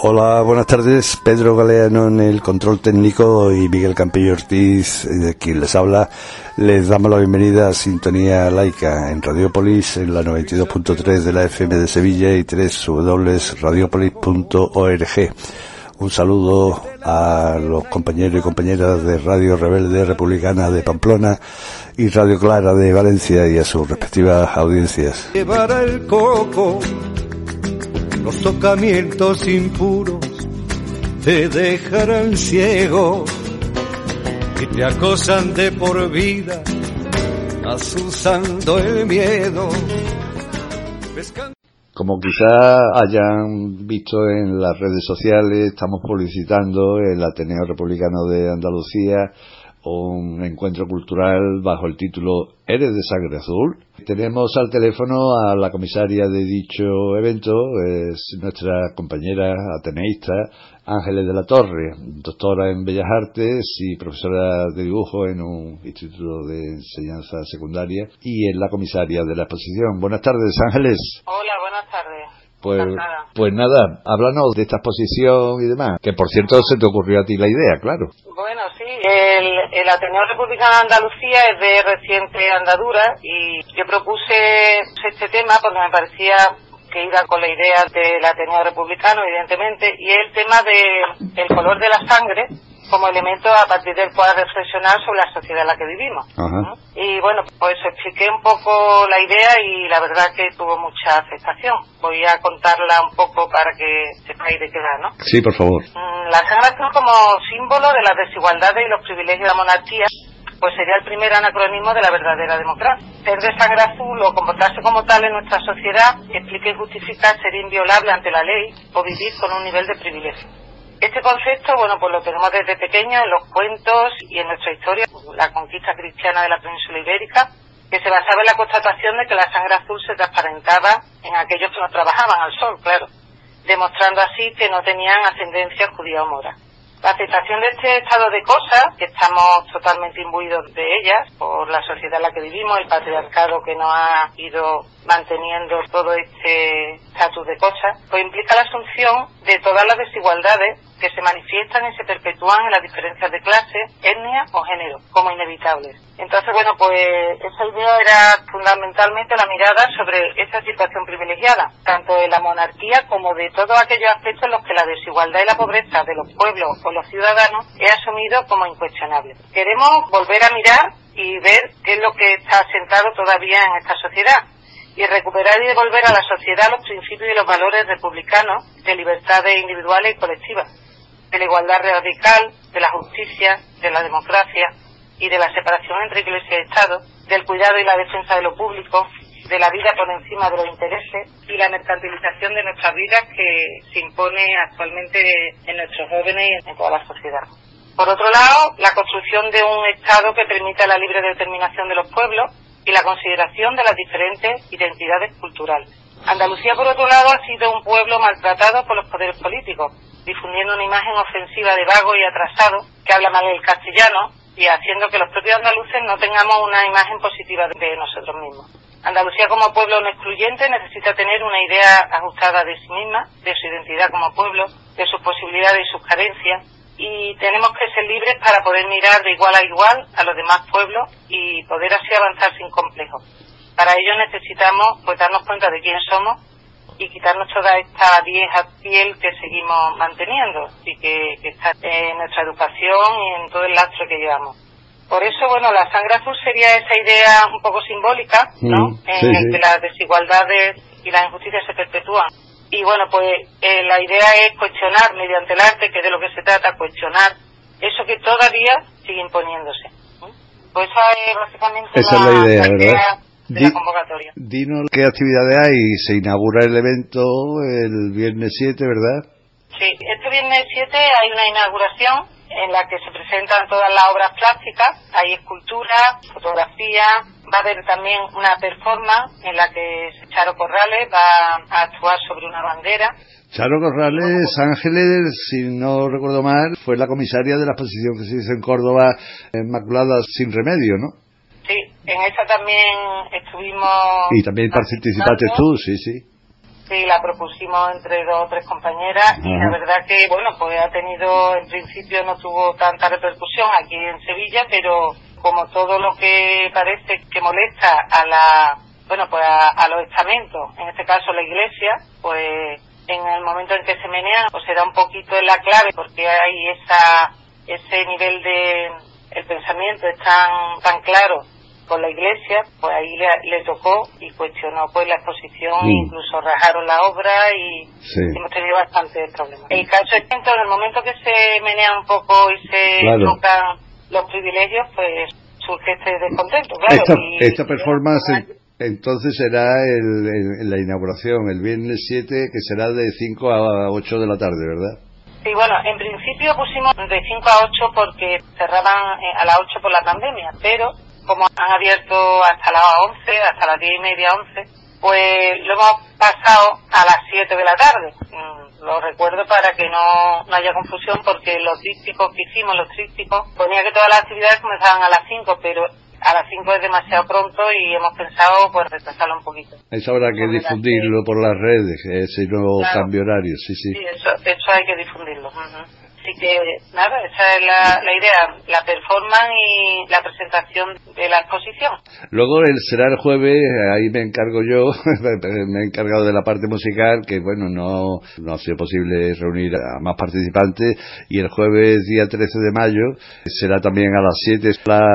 Hola, buenas tardes. Pedro Galeano en el control técnico y Miguel Campillo Ortiz, de quien les habla. Les damos la bienvenida a Sintonía Laica en Radiopolis, en la 92.3 de la FM de Sevilla y www.radiopolis.org. Un saludo a los compañeros y compañeras de Radio Rebelde Republicana de Pamplona y Radio Clara de Valencia y a sus respectivas audiencias. Llevará el coco. Los tocamientos impuros te dejarán ciego y te acosan de por vida, azuzando el miedo. Como quizá hayan visto en las redes sociales, estamos publicitando el Ateneo Republicano de Andalucía, un encuentro cultural bajo el título ¿Eres de sangre azul? Tenemos al teléfono a la comisaria de dicho evento, es nuestra compañera ateneísta Ángeles de la Torre, doctora en Bellas Artes y profesora de dibujo en un instituto de enseñanza secundaria, y es la comisaria de la exposición. Buenas tardes, Ángeles. Hola, buenas tardes. Pues nada, háblanos de esta exposición y demás, que por cierto se te ocurrió a ti la idea, claro. Bueno, sí, el Ateneo Republicano de Andalucía es de reciente andadura y yo propuse este tema porque me parecía que iba con la idea del Ateneo Republicano, evidentemente, y el tema del color de la sangre como elemento a partir del cual reflexionar sobre la sociedad en la que vivimos. Ajá. Y bueno, pues expliqué un poco la idea y la verdad que tuvo mucha aceptación. Voy a contarla un poco para que sepáis de qué va, ¿no? Sí, por favor. La sangre azul como símbolo de las desigualdades y los privilegios de la monarquía, pues sería el primer anacronismo de la verdadera democracia. Ser de sangre azul o comportarse como tal en nuestra sociedad explica y justifica ser inviolable ante la ley o vivir con un nivel de privilegio. Este concepto, bueno, pues lo tenemos desde pequeño en los cuentos y en nuestra historia, la conquista cristiana de la península ibérica, que se basaba en la constatación de que la sangre azul se transparentaba en aquellos que no trabajaban al sol, claro, demostrando así que no tenían ascendencia judía o mora. La aceptación de este estado de cosas, que estamos totalmente imbuidos de ellas por la sociedad en la que vivimos, el patriarcado que nos ha ido manteniendo todo este estatus de cosas, pues implica la asunción de todas las desigualdades que se manifiestan y se perpetúan en las diferencias de clase, etnia o género, como inevitables. Entonces, bueno, pues esa idea era fundamentalmente la mirada sobre esa situación privilegiada, tanto de la monarquía como de todos aquellos aspectos en los que la desigualdad y la pobreza de los pueblos o los ciudadanos es asumido como incuestionable. Queremos volver a mirar y ver qué es lo que está asentado todavía en esta sociedad, y recuperar y devolver a la sociedad los principios y los valores republicanos de libertades individuales y colectivas, de la igualdad radical, de la justicia, de la democracia y de la separación entre Iglesia y Estado, del cuidado y la defensa de lo público, de la vida por encima de los intereses y la mercantilización de nuestras vidas que se impone actualmente en nuestros jóvenes y en toda la sociedad. Por otro lado, la construcción de un Estado que permita la libre determinación de los pueblos y la consideración de las diferentes identidades culturales. Andalucía, por otro lado, ha sido un pueblo maltratado por los poderes políticos, difundiendo una imagen ofensiva de vago y atrasado que habla mal el castellano y haciendo que los propios andaluces no tengamos una imagen positiva de nosotros mismos. Andalucía como pueblo no excluyente necesita tener una idea ajustada de sí misma, de su identidad como pueblo, de sus posibilidades y sus carencias, y tenemos que ser libres para poder mirar de igual a igual a los demás pueblos y poder así avanzar sin complejos. Para ello necesitamos pues darnos cuenta de quién somos y quitarnos toda esta vieja piel que seguimos manteniendo y que está en nuestra educación y en todo el lastre que llevamos. Por eso, bueno, la sangre azul sería esa idea un poco simbólica, ¿no? En el que las desigualdades y las injusticias se perpetúan. Y bueno, pues la idea es cuestionar mediante el arte, que es de lo que se trata, cuestionar eso que todavía sigue imponiéndose. Pues esa es básicamente la idea de la convocatoria. Dinos qué actividades hay. Se inaugura el evento el viernes 7, ¿verdad? Sí, este viernes 7 hay una inauguración en la que se presentan todas las obras plásticas, hay escultura, fotografía, va a haber también una performance en la que Charo Corrales va a actuar sobre una bandera. Charo Corrales, Ángeles, si no recuerdo mal, fue la comisaria de la exposición que se hizo en Córdoba, Inmaculada sin remedio, ¿no? Sí, en esa también estuvimos... Y también participaste tú, sí, sí. sí, la propusimos entre dos o tres compañeras y la verdad que, bueno, pues ha tenido, en principio no tuvo tanta repercusión aquí en Sevilla, pero como todo lo que parece que molesta a la, bueno, pues a los estamentos, en este caso la Iglesia, pues en el momento en que se menea, pues se da un poquito en la clave, porque hay ese nivel de, el pensamiento es tan claro con la Iglesia, pues ahí le tocó y cuestionó pues la exposición, incluso rajaron la obra y hemos tenido bastante problemas. El caso es que en el momento que se menea un poco y se tocan los privilegios, pues surge este descontento, claro. Esta performance entonces será la inauguración, el viernes 7, que será de 5 a 8 de la tarde, ¿verdad? Sí, bueno, en principio pusimos de 5 a 8 porque cerraban a las 8 por la pandemia, pero como han abierto hasta las 11, hasta las 10:30, 11, pues lo hemos pasado a las 7 de la tarde. Lo recuerdo para que no haya confusión, porque los trípticos que hicimos, ponía que todas las actividades comenzaban a las 5, pero a las 5 es demasiado pronto y hemos pensado pues retrasarlo un poquito. Eso habrá que difundirlo por las redes, ese nuevo cambio horario, sí. Sí, eso hay que difundirlo. Así que nada, esa es la idea, la performance y la presentación de la exposición. Luego será el jueves, ahí me encargo yo, me he encargado de la parte musical, que bueno, no ha sido posible reunir a más participantes, y el jueves día 13 de mayo será también a las 7 las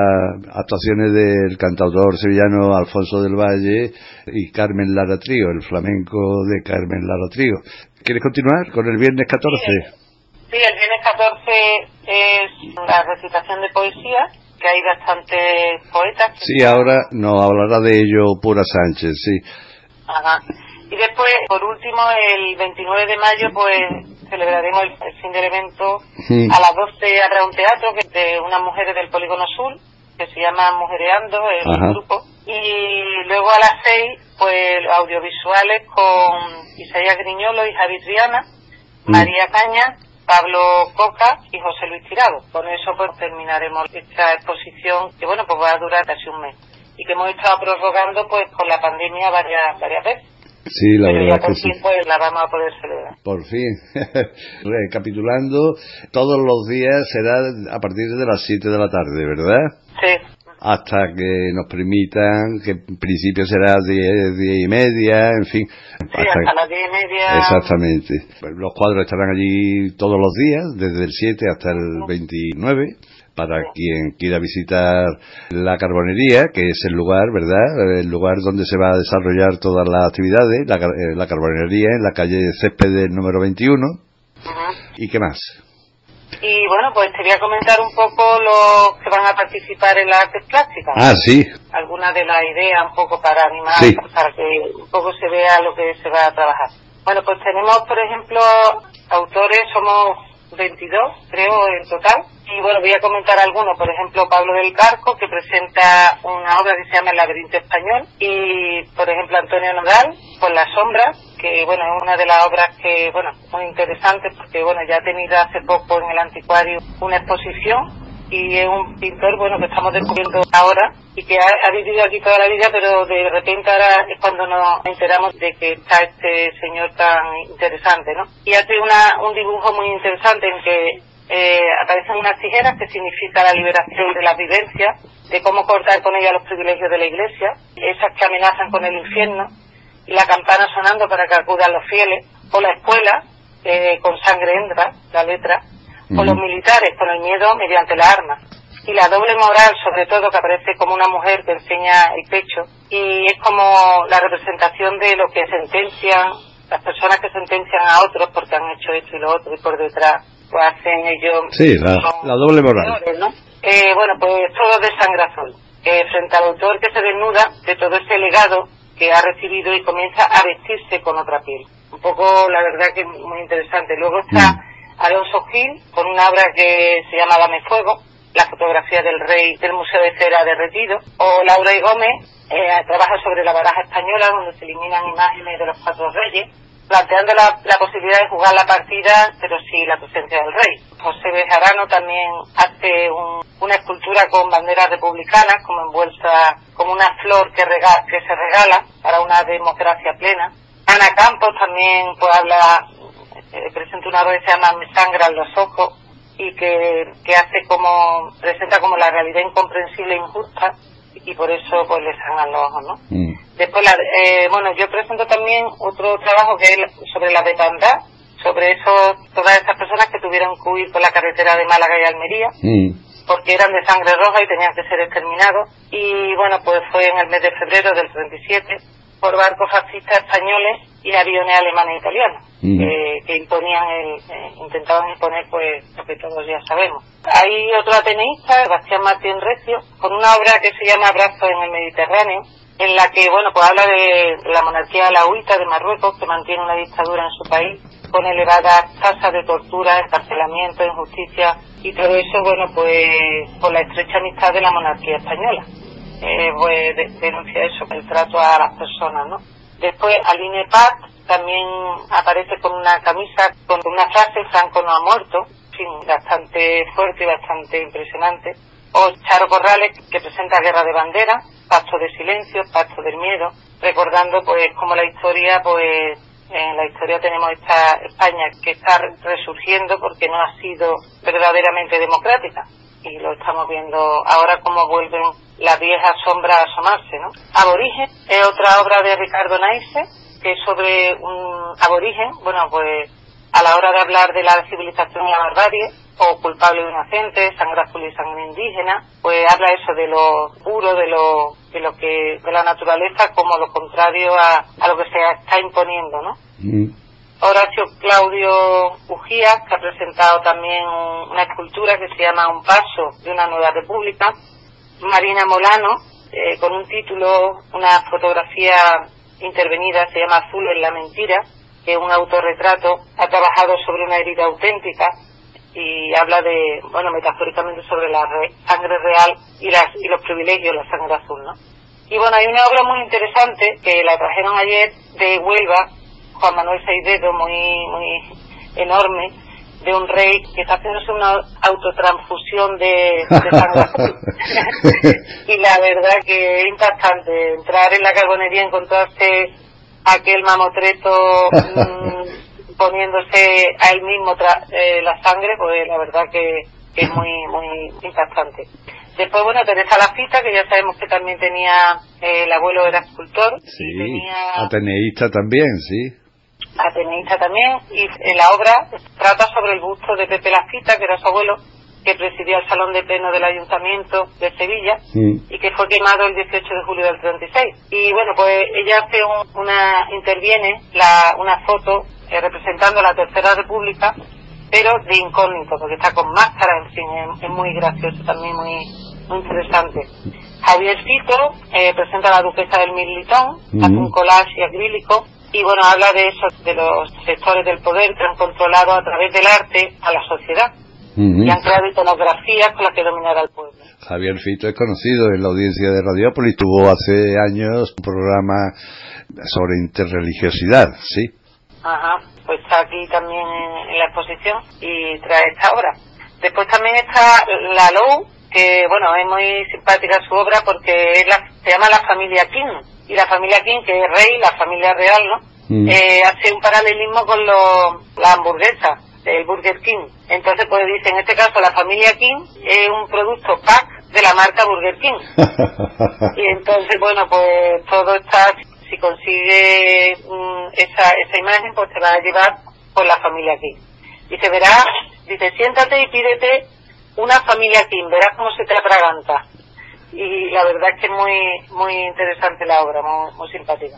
actuaciones del cantautor sevillano Alfonso del Valle y Carmen Lara Trío, el flamenco de Carmen Lara Trío. ¿Quieres continuar con el viernes 14? Sí, el viernes 14 es la recitación de poesía, que hay bastantes poetas. Sí, ahora nos hablará de ello Pura Sánchez, sí. Ajá. Y después, por último, el 29 de mayo, pues celebraremos el fin del evento. A las 12 habrá un teatro de unas mujeres del Polígono Sur, que se llama Mujereando, el grupo. Y luego a las 6, pues audiovisuales con Isaías Griñolo y Javier Caña, María Caña, Pablo Coca y José Luis Tirado. Con eso pues terminaremos esta exposición, que bueno, pues va a durar casi un mes y que hemos estado prorrogando pues por la pandemia varias veces. Sí, la verdad que sí. Pues la vamos a poder celebrar. Por fin. Recapitulando, todos los días será a partir de las 7 de la tarde, ¿verdad? Sí. Hasta que nos permitan, que en principio será 10:30, en fin. Sí, hasta las 10:30. Exactamente. Los cuadros estarán allí todos los días, desde el 7 hasta el 29, para quien quiera visitar la Carbonería, que es el lugar, ¿verdad? El lugar donde se va a desarrollar todas las actividades, la Carbonería, en la calle Céspedes número 21. ¿Y qué más? Y bueno, pues te voy a comentar un poco los que van a participar en las artes plásticas. Ah, sí. Algunas de las ideas un poco para animar, para que un poco se vea lo que se va a trabajar. Bueno, pues tenemos, por ejemplo, autores, somos 22, creo, en total. Y bueno, voy a comentar algunos. Por ejemplo, Pablo del Carco, que presenta una obra que se llama El laberinto español. Y, por ejemplo, Antonio Nodal, con La sombra, que bueno, es una de las obras que, bueno, muy interesante, porque bueno, ya ha tenido hace poco en el anticuario una exposición. Y es un pintor, bueno, que estamos descubriendo ahora y que ha vivido aquí toda la vida, pero de repente ahora es cuando nos enteramos de que está este señor tan interesante, ¿no? Y hace un dibujo muy interesante en que aparecen unas tijeras, que significa la liberación de las vivencias, de cómo cortar con ellas los privilegios de la Iglesia, esas que amenazan con el infierno, y la campana sonando para que acudan los fieles, o la escuela, con sangre entra, la letra, o los militares, con el miedo mediante la arma. Y la doble moral, sobre todo, que aparece como una mujer que enseña el pecho, y es como la representación de lo que sentencian, las personas que sentencian a otros porque han hecho esto y lo otro, y por detrás pues hacen ellos... Sí, la doble moral. ¿No? Bueno, pues todo de sangre azul. Frente al autor que se desnuda de todo ese legado que ha recibido y comienza a vestirse con otra piel. Un poco, la verdad, que es muy interesante. Luego está... Marión Sosquín, con una obra que se llama Dame Fuego, la fotografía del rey del Museo de Cera derretido, o Laura y Gómez, trabaja sobre la baraja española, donde se eliminan imágenes de los cuatro reyes, planteando la posibilidad de jugar la partida, pero sí la presencia del rey. José Bejarano también hace una escultura con banderas republicanas, como envuelta, como una flor que se regala para una democracia plena. Ana Campos también pues habla, presenta una obra que se llama Me sangran los ojos, y que hace como, presenta como la realidad incomprensible e injusta, y por eso pues le sangran los ojos, ¿no? Mm. Después, bueno, yo presento también otro trabajo que es sobre la vecandad, sobre eso, todas esas personas que tuvieron que huir por la carretera de Málaga y Almería, porque eran de sangre roja y tenían que ser exterminados. Y bueno, pues fue en el mes de febrero del 37, por barcos fascistas españoles y aviones alemanes e italianos, que imponían intentaban imponer pues lo que todos ya sabemos. Hay otro ateneísta, Sebastián Martín Recio, con una obra que se llama Abrazos en el Mediterráneo, en la que, bueno, pues habla de la monarquía alauita de Marruecos, que mantiene una dictadura en su país, con elevadas tasas de tortura, encarcelamiento, injusticia, y todo eso, bueno, pues por la estrecha amistad de la monarquía española. Pues denuncia eso, el trato a las personas, ¿no? Después, Aline Paz también aparece con una camisa, con una frase, Franco no ha muerto, en fin, bastante fuerte y bastante impresionante. O Charo Corrales, que presenta Guerra de Banderas, Pacto de Silencio, Pacto del Miedo, recordando pues cómo la historia, pues en la historia tenemos esta España que está resurgiendo porque no ha sido verdaderamente democrática, y lo estamos viendo ahora como vuelven las viejas sombras a asomarse, ¿no? Aborigen es otra obra de Ricardo Naise, que es sobre un aborigen, bueno, pues a la hora de hablar de la civilización y la barbarie, o culpable o inocente, sangre azul y sangre indígena, pues habla eso de lo puro, de la naturaleza, como lo contrario a lo que se está imponiendo, ¿no? Horacio Claudio Ujías, que ha presentado también una escultura que se llama Un paso de una nueva república. Marina Molano, con un título, una fotografía intervenida, se llama Azul en la mentira, que es un autorretrato, ha trabajado sobre una herida auténtica, y habla de, bueno, metafóricamente sobre la sangre real y los privilegios, la sangre azul, ¿no? Y bueno, hay una obra muy interesante que la trajeron ayer de Huelva, Juan Manuel Saidedo, muy enorme, de un rey que está haciéndose una autotransfusión de sangre azul. Y la verdad que es impactante entrar en la Carbonería y encontrarse aquel mamotreto poniéndose a él mismo la sangre, pues la verdad que es muy impactante. Después, bueno, Teresa Lafita, que ya sabemos que también tenía, el abuelo era escultor. Sí, y tenía... ateneísta también, sí. Ateneísta también, y en la obra trata sobre el busto de Pepe Lafita, que era su abuelo, que presidía el Salón de Pleno del Ayuntamiento de Sevilla, y que fue quemado el 18 de julio del 36. Y bueno, pues ella hace una foto representando la Tercera República, pero de incógnito, porque está con máscara, en fin, es muy gracioso también, muy interesante. Javier Fito presenta a la Duquesa del Militón, hace un collage acrílico, y bueno, habla de eso, de los sectores del poder que han controlado a través del arte a la sociedad, y han creado iconografías con las que dominar al pueblo. Javier Fito es conocido en la audiencia de Radiopolis, tuvo hace años un programa sobre interreligiosidad, sí. Ajá, pues está aquí también en la exposición y trae esta obra. Después también está La Lou, que bueno, es muy simpática su obra porque se llama La Familia King, y la familia King, que es rey, la familia real, ¿no? Hace un paralelismo con la hamburguesa, el Burger King. Entonces pues dice, en este caso la familia King es un producto pack de la marca Burger King. Y entonces bueno, pues todo está... Si consigue esa imagen, pues te va a llevar por la familia aquí. Dice, verás, dice, siéntate y pídete una familia aquí, verás cómo se te atraganta. Y la verdad es que es muy interesante la obra, muy simpática.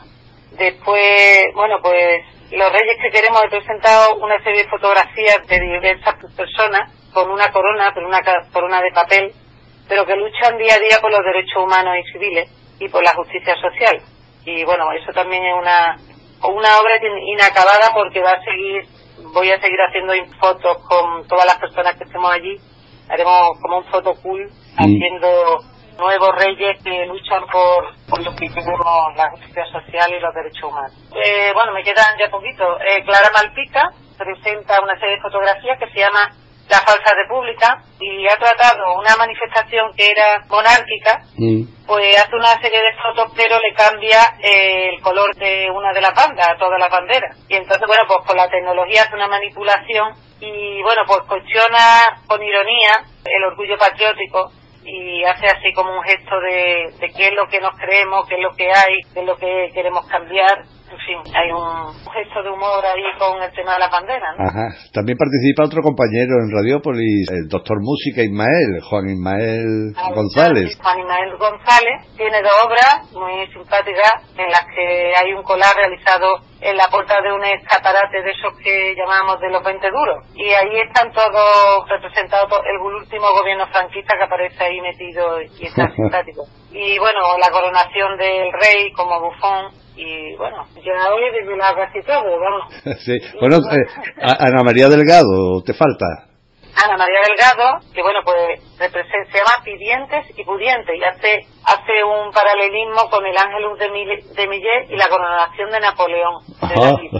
Después, bueno, pues Los Reyes que Queremos, he presentado una serie de fotografías de diversas personas con una corona, pero una corona de papel, pero que luchan día a día por los derechos humanos y civiles y por la justicia social. Y bueno, eso también es una obra inacabada porque voy a seguir haciendo fotos con todas las personas que estemos allí. Haremos como un fotocool haciendo nuevos reyes que luchan por los que tenemos la justicia social y los derechos humanos. Bueno, me quedan ya poquito. Clara Malpica presenta una serie de fotografías que se llama la falsa república, y ha tratado una manifestación que era monárquica, pues hace una serie de fotos, pero le cambia el color de una de las bandas a todas las banderas. Y entonces, bueno, pues con la tecnología hace una manipulación y, bueno, pues cuestiona con ironía el orgullo patriótico y hace así como un gesto de qué es lo que nos creemos, qué es lo que hay, qué es lo que queremos cambiar. En fin, hay un gesto de humor ahí con el tema de la bandera, ¿no? Ajá. También participa otro compañero en Radiopolis, el doctor Música Ismael, Juan Ismael González. Juan Ismael González tiene dos obras muy simpáticas en las que hay un collage realizado en la puerta de un escaparate de esos que llamamos de los 20 duros. Y ahí están todos representados por el último gobierno franquista que aparece ahí metido y está simpático. Y bueno, la coronación del rey como bufón. Y bueno, ya hoy desde la casi todo, vamos. Sí, bueno, Ana María Delgado, ¿te falta? Ana María Delgado, que bueno, pues representa, se llama Pidientes y Pudientes, y hace un paralelismo con el Ángelus de Millet y la coronación de Napoleón, de David,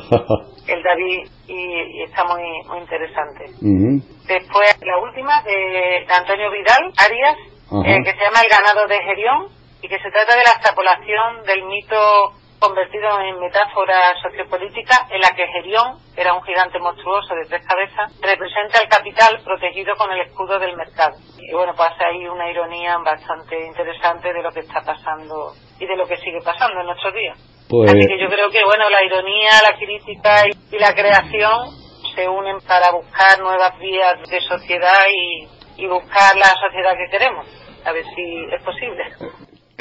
el David, y está muy, muy interesante. Uh-huh. Después, la última, de Antonio Vidal Arias, que se llama El ganado de Gerión, y que se trata de la extrapolación del mito convertido en metáfora sociopolítica, en la que Gerión, que era un gigante monstruoso de 3 cabezas, representa el capital protegido con el escudo del mercado. Y bueno, pues hay una ironía bastante interesante de lo que está pasando y de lo que sigue pasando en nuestros días. Pues... así que yo creo que, bueno, la ironía, la crítica y la creación se unen para buscar nuevas vías de sociedad y buscar la sociedad que queremos. A ver si es posible.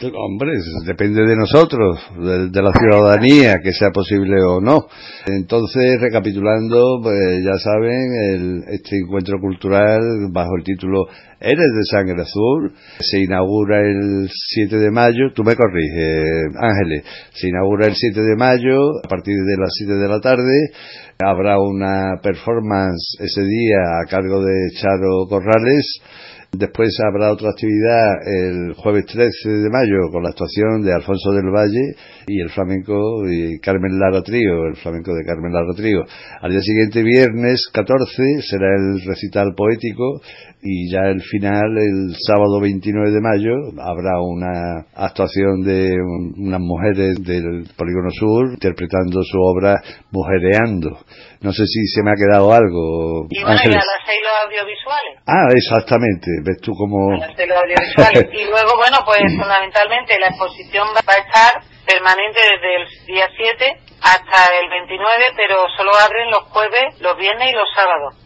Hombre, depende de nosotros, de la ciudadanía, que sea posible o no. Entonces, recapitulando, pues ya saben, este encuentro cultural bajo el título Eres de Sangre Azul se inaugura el 7 de mayo, tú me corriges, Ángeles, se inaugura el 7 de mayo a partir de las 7 de la tarde. Habrá una performance ese día a cargo de Charo Corrales. Después habrá otra actividad el jueves 13 de mayo con la actuación de Alfonso del Valle y el flamenco y Carmen Lara Trío, el flamenco de Carmen Lara Trío. Al día siguiente, viernes 14, será el recital poético, y ya el final, el sábado 29 de mayo, habrá una actuación de unas mujeres del Polígono Sur interpretando su obra Mujereando. No sé si se me ha quedado algo. Y bueno, Ángeles. Y a las 6 los audiovisuales. Ah, exactamente. ¿Ves tú cómo...? A las 6 los audiovisuales. Y luego, bueno, pues fundamentalmente la exposición va a estar permanente desde el día 7 hasta el 29, pero solo abren los jueves, los viernes y los sábados.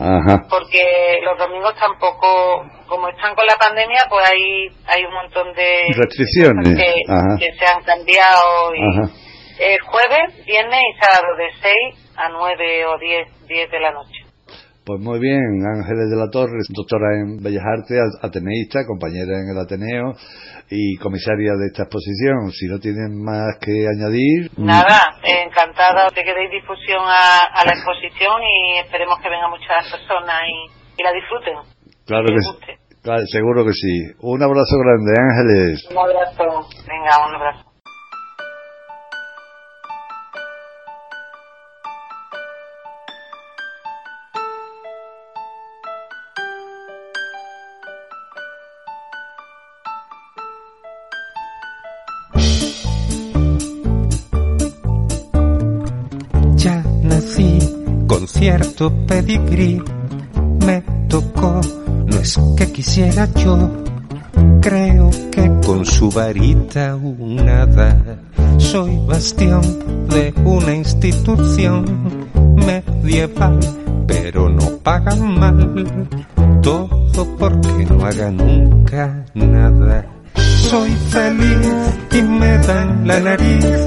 Ajá. Porque los domingos tampoco, como están con la pandemia, pues hay un montón de... restricciones. Que se han cambiado. Jueves, viernes y sábado de 6 a 9 o 10 de la noche. Pues muy bien, Ángeles de la Torre, doctora en Bellas Artes, ateneísta, compañera en el Ateneo y comisaria de esta exposición. Si no tienen más que añadir... Nada, encantada de que deis difusión a la exposición y esperemos que vengan muchas personas y la disfruten. Claro que sí, claro, seguro que sí. Un abrazo grande, Ángeles. Un abrazo, venga, un abrazo. Cierto pedigrí me tocó, no es que quisiera yo, creo que con su varita unada soy bastión de una institución medieval, pero no pagan mal, todo porque no haga nunca nada. Soy feliz y me dan la nariz,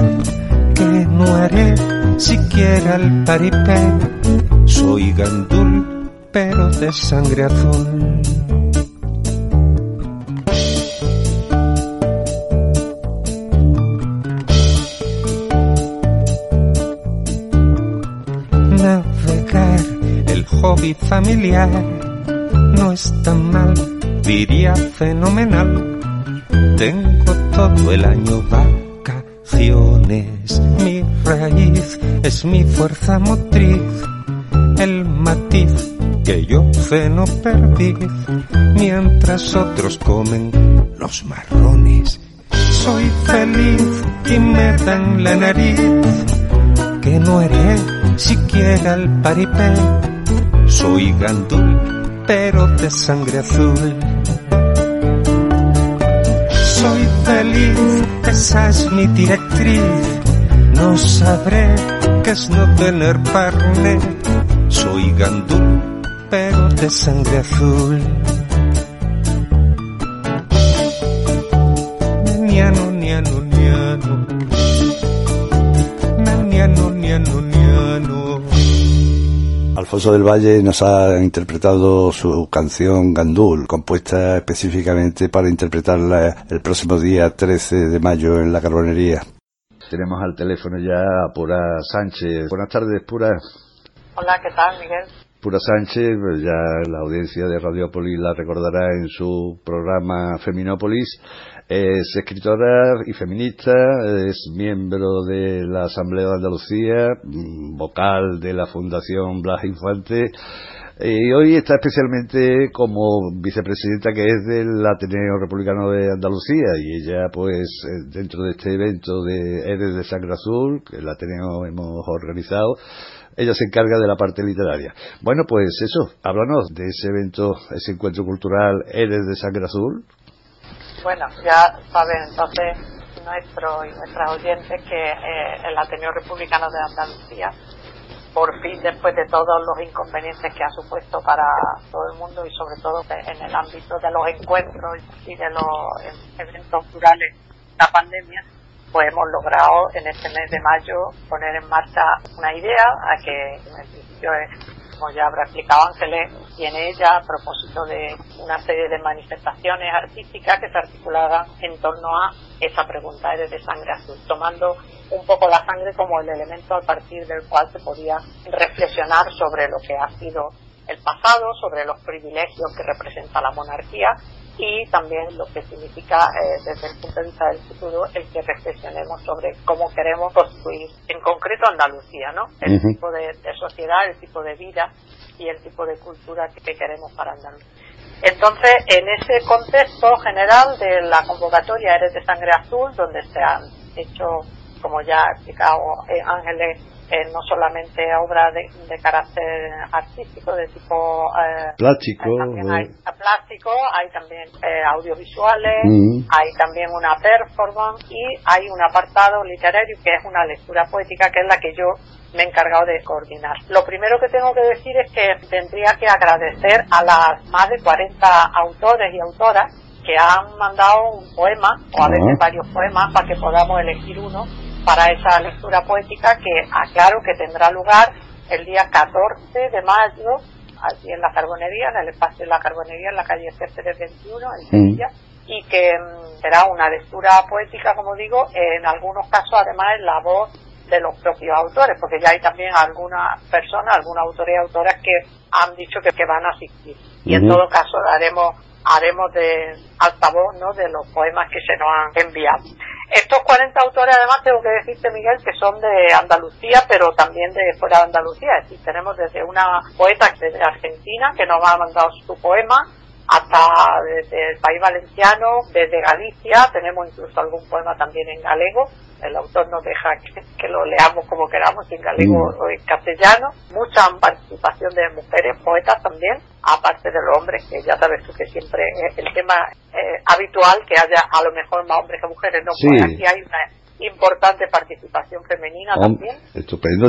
que no haré siquiera el paripé. Soy gandul, pero de sangre azul. Navegar, el hobby familiar, no es tan mal, diría fenomenal. Tengo todo el año vacaciones, mi raíz es mi fuerza motriz. El matiz que yo ceno perdiz, mientras otros comen los marrones. Soy feliz y me dan la nariz, que no haré siquiera el paripé. Soy gandul, pero de sangre azul. Soy feliz, esa es mi directriz. No sabré qué es no tener carne. Soy gandul, pero de sangre azul. Niano, niano, niano. Niano, niano, niano. Alfonso del Valle nos ha interpretado su canción Gandul, compuesta específicamente para interpretarla el próximo día 13 de mayo en la Carbonería. Tenemos al teléfono ya a Pura Sánchez. Buenas tardes, Pura. Hola, ¿qué tal, Miguel? Pura Sánchez, ya la audiencia de Radiopolis la recordará en su programa Feminópolis. Es escritora y feminista, es miembro de la Asamblea de Andalucía, vocal de la Fundación Blas Infante, y hoy está especialmente como vicepresidenta que es del Ateneo Republicano de Andalucía, y ella pues dentro de este evento de Eres de Sangre Azul, que el Ateneo hemos organizado, ella se encarga de la parte literaria. Bueno, pues eso, háblanos de ese evento, ese encuentro cultural Eres de Sangre Azul. Bueno, ya saben entonces nuestros y nuestras oyentes que el Ateneo Republicano de Andalucía, por fin, después de todos los inconvenientes que ha supuesto para todo el mundo y sobre todo en el ámbito de los encuentros y de los eventos culturales, la pandemia, pues hemos logrado en este mes de mayo poner en marcha una idea a que en el principio es, como ya habrá explicado Ángeles, tiene ella a propósito de una serie de manifestaciones artísticas que se articulaban en torno a esa pregunta de sangre azul, tomando un poco la sangre como el elemento a partir del cual se podía reflexionar sobre lo que ha sido el pasado, sobre los privilegios que representa la monarquía y también lo que significa desde el punto de vista del futuro el que reflexionemos sobre cómo queremos construir en concreto Andalucía, ¿no? El tipo de sociedad, el tipo de vida y el tipo de cultura que queremos para Andalucía. Entonces, en ese contexto general de la convocatoria Eres de Sangre Azul, donde se han hecho, como ya ha explicado Ángeles, no solamente obra de carácter artístico, de tipo plástico, hay también audiovisuales, hay también una performance y hay un apartado literario que es una lectura poética, que es la que yo me he encargado de coordinar. Lo primero que tengo que decir es que tendría que agradecer a las más de 40 autores y autoras que han mandado un poema, o a veces varios poemas, para que podamos elegir uno para esa lectura poética, que aclaro que tendrá lugar el día 14 de mayo, aquí en la Carbonería, en el espacio de la Carbonería, en la calle Céspedes 21, en Sevilla, y que será una lectura poética, como digo, en algunos casos además en la voz de los propios autores, porque ya hay también algunas personas, algunos autores y autoras que han dicho que van a asistir. Y en todo caso haremos de altavoz, ¿no?, de los poemas que se nos han enviado. Estos 40 autores, además, tengo que decirte, Miguel, que son de Andalucía, pero también de fuera de Andalucía. Es decir, tenemos desde una poeta desde Argentina, que nos ha mandado su poema, hasta desde el País Valenciano, desde Galicia, tenemos incluso algún poema también en galego. El autor nos deja que lo leamos como queramos, en galego o en castellano. Mucha participación de mujeres poetas también, aparte de los hombres, que ya sabes tú que siempre es el tema habitual, que haya a lo mejor más hombres que mujeres, no, sí. Pues aquí hay una importante participación femenina también. Estupendo,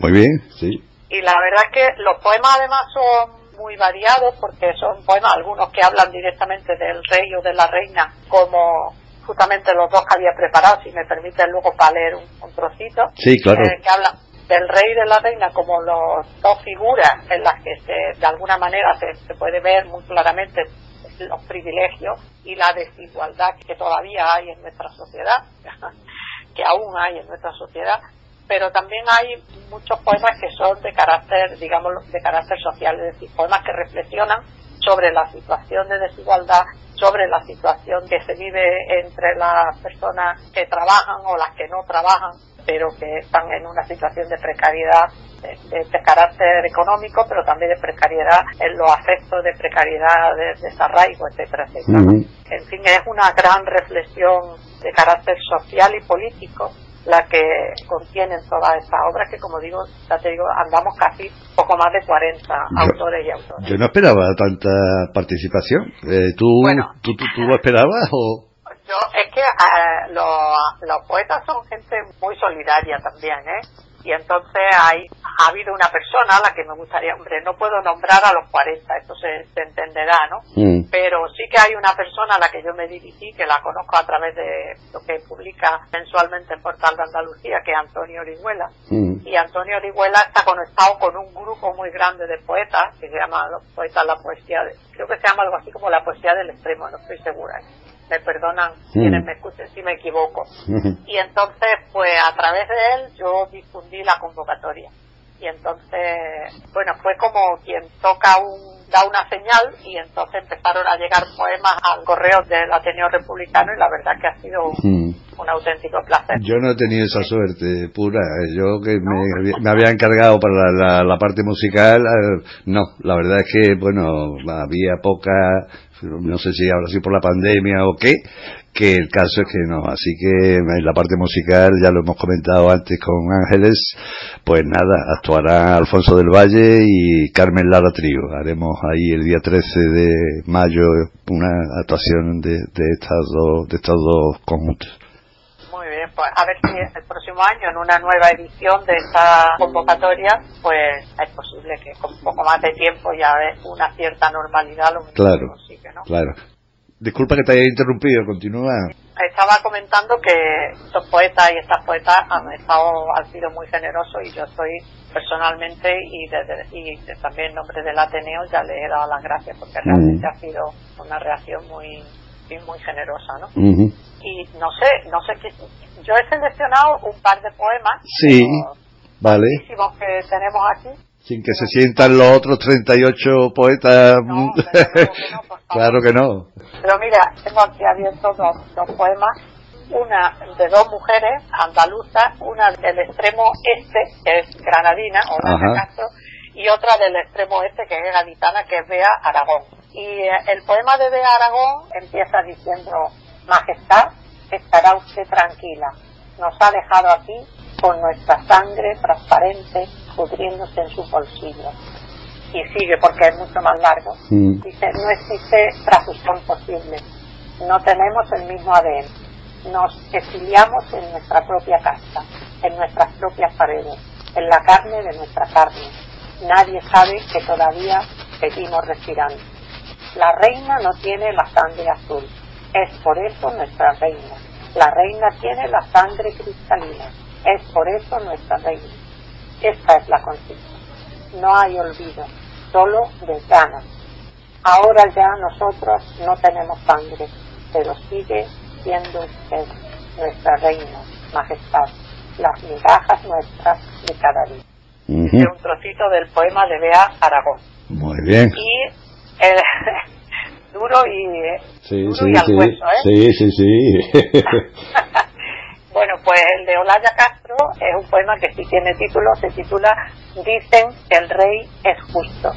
muy bien, sí. Y la verdad es que los poemas además son muy variados, porque son poemas, algunos que hablan directamente del rey o de la reina, como justamente los dos que había preparado, si me permiten luego para leer un trocito. Sí, claro. Que hablan del rey y de la reina como los dos figuras en las que de alguna manera se puede ver muy claramente los privilegios y la desigualdad que todavía hay en nuestra sociedad, que aún hay en nuestra sociedad. Pero también hay muchos poemas que son de carácter, digamos, de carácter social, es decir, poemas que reflexionan sobre la situación de desigualdad, sobre la situación que se vive entre las personas que trabajan o las que no trabajan, pero que están en una situación de precariedad de carácter económico, pero también de precariedad en los afectos, de precariedad, de desarraigo, etcétera, etcétera. Uh-huh. En fin, es una gran reflexión de carácter social y político la que contienen todas estas obras que, como digo, ya te digo, andamos casi poco más de 40 autores y autoras. Yo no esperaba tanta participación. ¿Tú lo esperabas o...? Yo, es que los poetas son gente muy solidaria también, ¿eh? Y entonces ha habido una persona a la que me gustaría, hombre, no puedo nombrar a los 40, esto se entenderá, ¿no? Mm. Pero sí que hay una persona a la que yo me dirigí, que la conozco a través de lo que publica mensualmente el Portal de Andalucía, que es Antonio Orihuela. Mm. Y Antonio Orihuela está conectado con un grupo muy grande de poetas, que se llama los poetas la poesía, creo que se llama algo así como la poesía del extremo, no estoy segura. Me perdonan quienes me escuchen si me equivoco. Y entonces, pues a través de él yo difundí la convocatoria. Y entonces, bueno, fue como quien da una señal, y entonces empezaron a llegar poemas al correo del Ateneo Republicano, y la verdad que ha sido un auténtico placer. Yo no he tenido esa suerte, Pura. Yo que me había encargado para la parte musical, no, la verdad es que, bueno, había poca, no sé si ahora sí por la pandemia o qué, que el caso es que no, así que en la parte musical, ya lo hemos comentado antes con Ángeles, pues nada, actuará Alfonso del Valle y Carmen Lara Trío. Haremos ahí el día 13 de mayo una actuación de estos dos conjuntos. Muy bien, pues a ver si el próximo año, en una nueva edición de esta convocatoria, pues es posible que con un poco más de tiempo ya una cierta normalidad lo consigue, ¿no? Claro. Disculpa que te haya interrumpido, continúa. Estaba comentando que estos poetas y estas poetas han sido muy generosos, y yo estoy personalmente y también en nombre del Ateneo ya le he dado las gracias, porque realmente ha sido una reacción muy generosa, ¿no? Uh-huh. Y no sé qué. Yo he seleccionado un par de poemas. Sí, vale. Muchísimos que tenemos aquí. Sin que se sientan los otros 38 poetas. No, claro que no. Pero mira, tengo aquí abiertos dos poemas. Una de dos mujeres andaluzas, una del extremo este, que es granadina, o en este caso, y otra del extremo este, que es gaditana, que es Bea Aragón. Y el poema de Bea Aragón empieza diciendo: Majestad, estará usted tranquila. Nos ha dejado aquí con nuestra sangre transparente pudriéndose en su bolsillo. Y sigue, porque es mucho más largo. Sí. Dice: no existe transfusión posible, no tenemos el mismo ADN, nos exiliamos en nuestra propia casa, en nuestras propias paredes, en la carne de nuestra carne. Nadie sabe que todavía seguimos respirando. La reina no tiene la sangre azul, es por eso nuestra reina. La reina tiene la sangre cristalina, es por eso nuestra reina. Esta es la consigna. No hay olvido, solo desganas. Ahora ya nosotros no tenemos sangre, pero sigue siendo usted nuestra reina, majestad, las migajas nuestras de cada día. Uh-huh. Es un trocito del poema de Bea Aragón. Muy bien. Y duro y, sí, duro sí, y al sí, hueso, ¿eh? Sí, sí, sí. Bueno, pues el de Olaya Castro es un poema que sí tiene título, se titula Dicen que el rey es justo.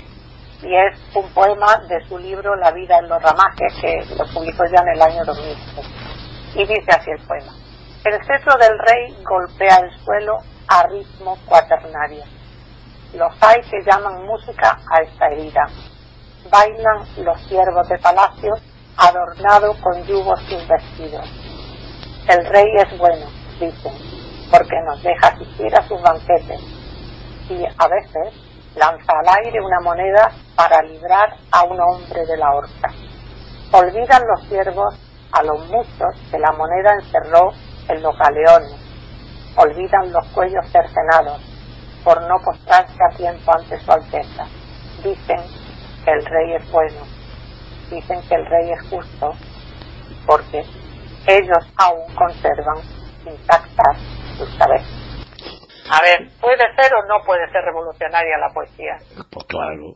Y es un poema de su libro La vida en los ramajes, que lo publicó ya en el año 2006. Y dice así el poema: El cetro del rey golpea el suelo a ritmo cuaternario. Los hay que llaman música a esta herida. Bailan los siervos de palacio adornado con yugos sin vestidos. El rey es bueno, dicen, porque nos deja asistir a sus banquetes, y a veces lanza al aire una moneda para librar a un hombre de la horca. Olvidan los siervos a los muslos que la moneda encerró en los galeones. Olvidan los cuellos cercenados por no postrarse a tiempo ante su alteza. Dicen que el rey es bueno, dicen que el rey es justo, porque ellos aún conservan intactas sus cabezas. A ver, ¿puede ser o no puede ser revolucionaria la poesía? Pues claro,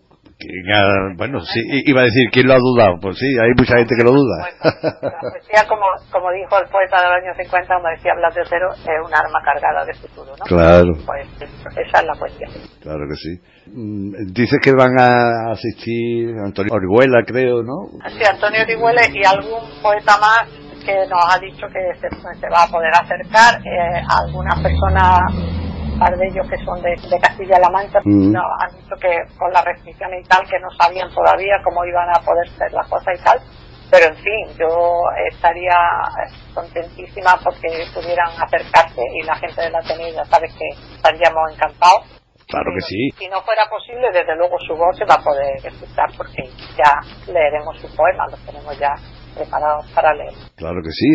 Bueno, sí, iba a decir, ¿quién lo ha dudado? Pues sí, hay mucha gente que lo duda. Bueno, la poesía, como dijo el poeta del año 50, como decía Blas de Otero, es un arma cargada de futuro, ¿no? Claro. Pues esa es la poesía. Claro que sí. Dice que van a asistir Antonio Orihuela, creo, ¿no? Sí, Antonio Orihuela y algún poeta más que nos ha dicho que se va a poder acercar, a algunas personas... par de ellos que son de Castilla-La Mancha, no, han dicho que con la restricción y tal, que no sabían todavía cómo iban a poder hacer las cosas y tal, pero en fin, yo estaría contentísima porque pudieran acercarse, y la gente de la Ateneo ya sabes que estaríamos encantados. Claro que sí. Si no fuera posible, desde luego su voz se va a poder escuchar porque ya leeremos su poema, los tenemos ya preparados para leer. Claro que sí,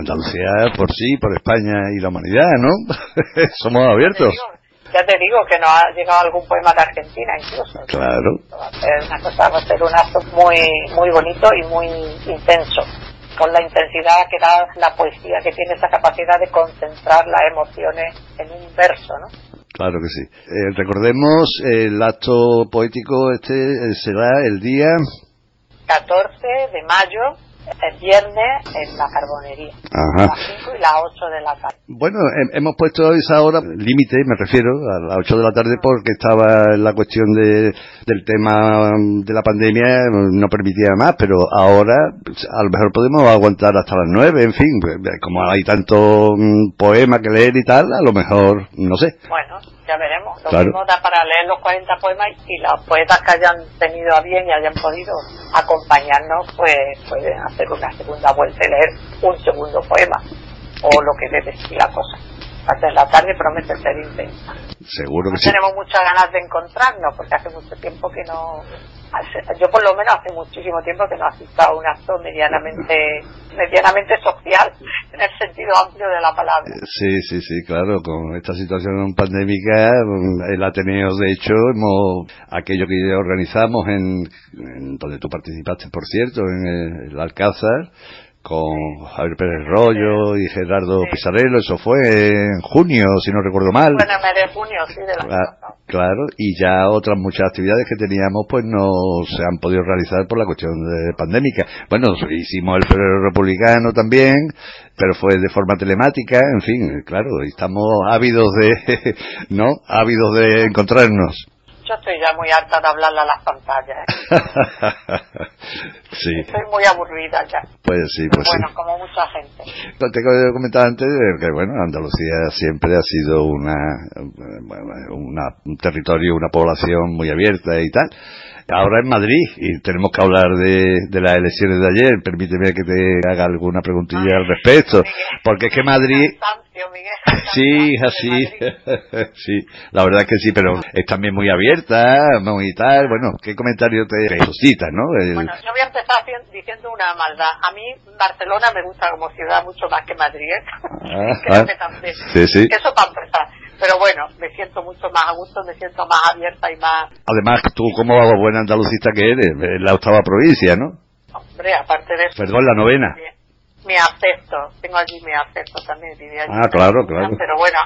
Andalucía por sí, por España y la humanidad, ¿no? Somos abiertos. Ya te digo que nos ha llegado algún poema de Argentina incluso. Claro. Va a ser un acto muy bonito y muy intenso, con la intensidad que da la poesía, que tiene esa capacidad de concentrar las emociones en un verso, ¿no? Claro que sí. Recordemos, el acto poético será el día... 14 de mayo, el viernes, en la Carbonería. Ajá. A las 5 y las 8 de la tarde. Bueno, hemos puesto esa hora límite, me refiero, a las 8 de la tarde, porque estaba la cuestión del tema de la pandemia, no permitía más, pero ahora a lo mejor podemos aguantar hasta las 9, en fin, como hay tanto poema que leer y tal, a lo mejor, no sé. Bueno, ya veremos. Lo mismo da para leer los 40 poemas, y los poetas que hayan tenido a bien y hayan podido acompañarnos, pues pueden hacer una segunda vuelta y leer un segundo poema, o lo que les decía la cosa. Hasta en la tarde promete ser intensa. Seguro que sí. Tenemos muchas ganas de encontrarnos, porque hace mucho tiempo que no... Yo por lo menos hace muchísimo tiempo que no asisto a un acto medianamente social, en el sentido amplio de la palabra. Sí, claro, con esta situación pandémica, el Ateneo, de hecho, aquello que organizamos en donde tú participaste, por cierto, en el Alcázar, con Javier Pérez Rollo y Gerardo Pisarello, eso fue en junio, si no recuerdo mal. Bueno, en junio, sí, de la semana. Claro, y ya otras muchas actividades que teníamos pues no se han podido realizar por la cuestión de pandémica. Bueno, hicimos el Ateneo Republicano también, pero fue de forma telemática, en fin, claro, estamos ávidos de encontrarnos. Yo estoy ya muy harta de hablarle a las pantallas, ¿eh? Sí. Estoy muy aburrida ya. Pues sí, pues bueno, sí. Como mucha gente. Te comentaba antes que, bueno, Andalucía siempre ha sido un territorio, una población muy abierta y tal. Ahora en Madrid, y tenemos que hablar de las elecciones de ayer. Permíteme que te haga alguna preguntilla al respecto, Miguel, porque es que Madrid... Sí, es así, sí, la verdad es que sí, pero es también muy abierta, muy tal. Bueno, ¿qué comentario te suscita, no? Bueno, yo voy a empezar diciendo una maldad. A mí Barcelona me gusta como ciudad mucho más que Madrid, ¿eh? Creo que también. Sí. Eso para empezar. Pero bueno, me siento mucho más a gusto, me siento más abierta y más... Además, tú como buena andalucista que eres, la octava provincia, ¿no? Hombre, aparte de eso... Perdón, la novena. Mi afecto, tengo allí mi afecto también. Claro. Pero bueno,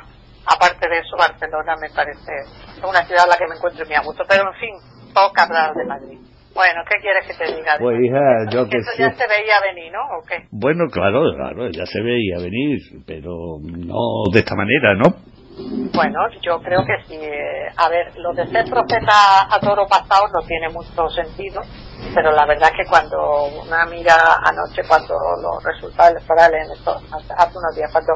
aparte de eso, Barcelona me parece una ciudad en la que me encuentro muy a gusto. Pero en fin, poco hablar de Madrid. Bueno, ¿qué quieres que te diga? Pues hija, yo que sí. ¿Eso ya se veía venir, no? ¿O qué? Bueno, claro, ya se veía venir, pero no de esta manera, ¿no? Bueno, yo creo que sí. A ver, lo de ser profeta a toro pasado no tiene mucho sentido, pero la verdad es que cuando una mira anoche, cuando los resultados electorales, hace unos días, cuando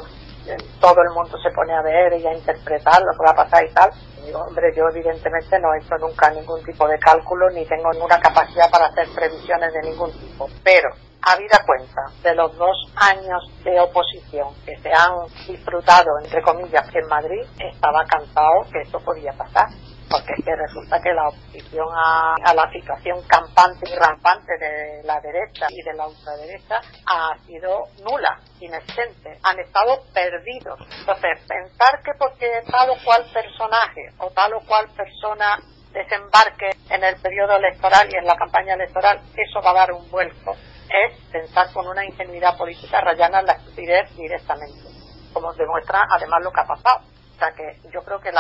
todo el mundo se pone a ver y a interpretar lo que va a pasar y tal, digo, hombre, yo evidentemente no he hecho nunca ningún tipo de cálculo ni tengo ninguna capacidad para hacer previsiones de ningún tipo, pero habida cuenta de los 2 años de oposición que se han disfrutado, entre comillas, en Madrid, estaba cansado que esto podía pasar, porque es que resulta que la oposición a la situación campante y rampante de la derecha y de la ultraderecha ha sido nula, inexistente, han estado perdidos. Entonces, pensar que porque tal o cual personaje o tal o cual persona desembarque en el periodo electoral y en la campaña electoral, eso va a dar un vuelco, es pensar con una ingenuidad política rayana en la estupidez directamente, como demuestra además lo que ha pasado. O sea que yo creo que el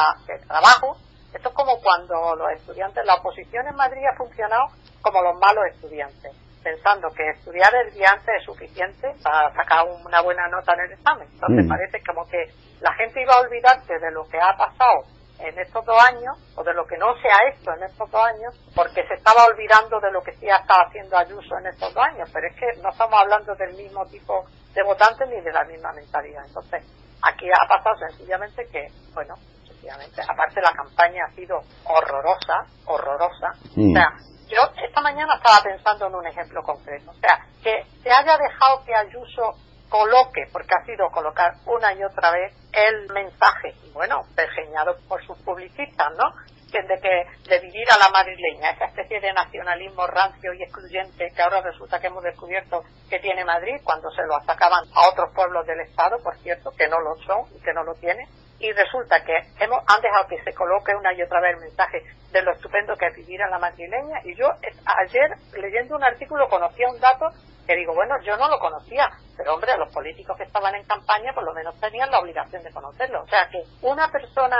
trabajo Esto es como cuando los estudiantes, la oposición en Madrid ha funcionado como los malos estudiantes, pensando que estudiar el día antes es suficiente para sacar una buena nota en el examen. Entonces parece como que la gente iba a olvidarse de lo que ha pasado en estos 2 años, o de lo que no se ha hecho en estos 2 años, porque se estaba olvidando de lo que sí ha estado haciendo Ayuso en estos 2 años. Pero es que no estamos hablando del mismo tipo de votantes ni de la misma mentalidad. Entonces, aquí ha pasado sencillamente que, bueno, sencillamente, aparte la campaña ha sido horrorosa. O sea, yo esta mañana estaba pensando en un ejemplo concreto. O sea, que se haya dejado que Ayuso coloque, porque ha sido colocar una y otra vez el mensaje, bueno, pergeñado por sus publicistas, ¿no?, que de vivir a la madrileña, esa especie de nacionalismo rancio y excluyente que ahora resulta que hemos descubierto que tiene Madrid, cuando se lo atacaban a otros pueblos del Estado, por cierto, que no lo son y que no lo tienen. Y resulta que han dejado que se coloque una y otra vez el mensaje de lo estupendo que es vivir a la madrileña. Y yo ayer, leyendo un artículo, conocía un dato que digo, bueno, yo no lo conocía, pero hombre, los políticos que estaban en campaña por lo menos tenían la obligación de conocerlo. O sea, que una persona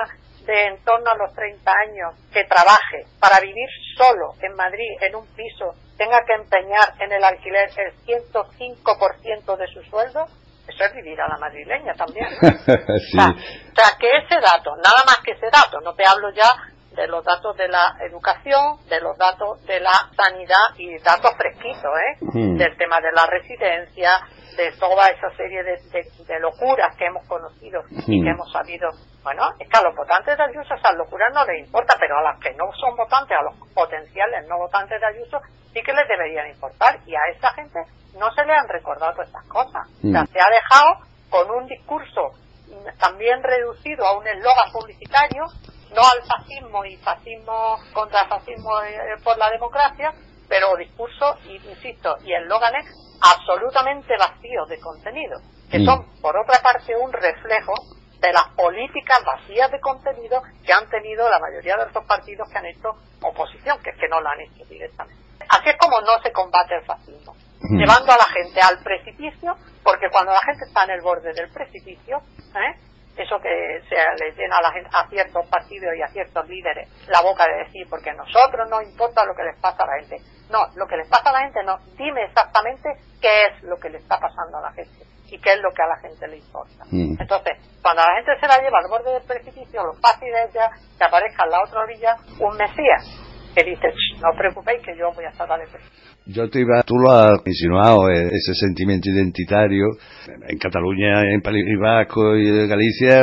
de en torno a los 30 años que trabaje para vivir solo en Madrid, en un piso, tenga que empeñar en el alquiler el 105% de su sueldo, eso es vivir a la madrileña también. Sí. O sea, que ese dato, nada más que ese dato, no te hablo ya de los datos de la educación, de los datos de la sanidad y datos fresquitos, del tema de la residencia, de toda esa serie de locuras que hemos conocido y que hemos sabido. Bueno, es que a los votantes de Ayuso esas locuras no les importa, pero a las que no son votantes, a los potenciales no votantes de Ayuso, sí que les deberían importar, y a esa gente no se le han recordado todas estas cosas. O sea, se ha dejado con un discurso también reducido a un eslogan publicitario, no al fascismo y fascismo contra fascismo por la democracia, pero discurso, insisto, y eslóganes absolutamente vacíos de contenido, que son, por otra parte, un reflejo de las políticas vacías de contenido que han tenido la mayoría de estos partidos que han hecho oposición, que es que no la han hecho directamente. Así es como no se combate el fascismo, llevando a la gente al precipicio, porque cuando la gente está en el borde del precipicio, eso que se le llena a la gente, a ciertos partidos y a ciertos líderes, la boca de decir, porque a nosotros no importa lo que les pasa a la gente. No, lo que les pasa a la gente no, dime exactamente qué es lo que le está pasando a la gente y qué es lo que a la gente le importa. Entonces, cuando la gente se la lleva al borde del precipicio, lo fácil es ya que aparezca en la otra orilla un mesías que dice, no os preocupéis que yo voy a estar al precipicio. Tú lo has insinuado, ese sentimiento identitario en Cataluña, en País Vasco y en Galicia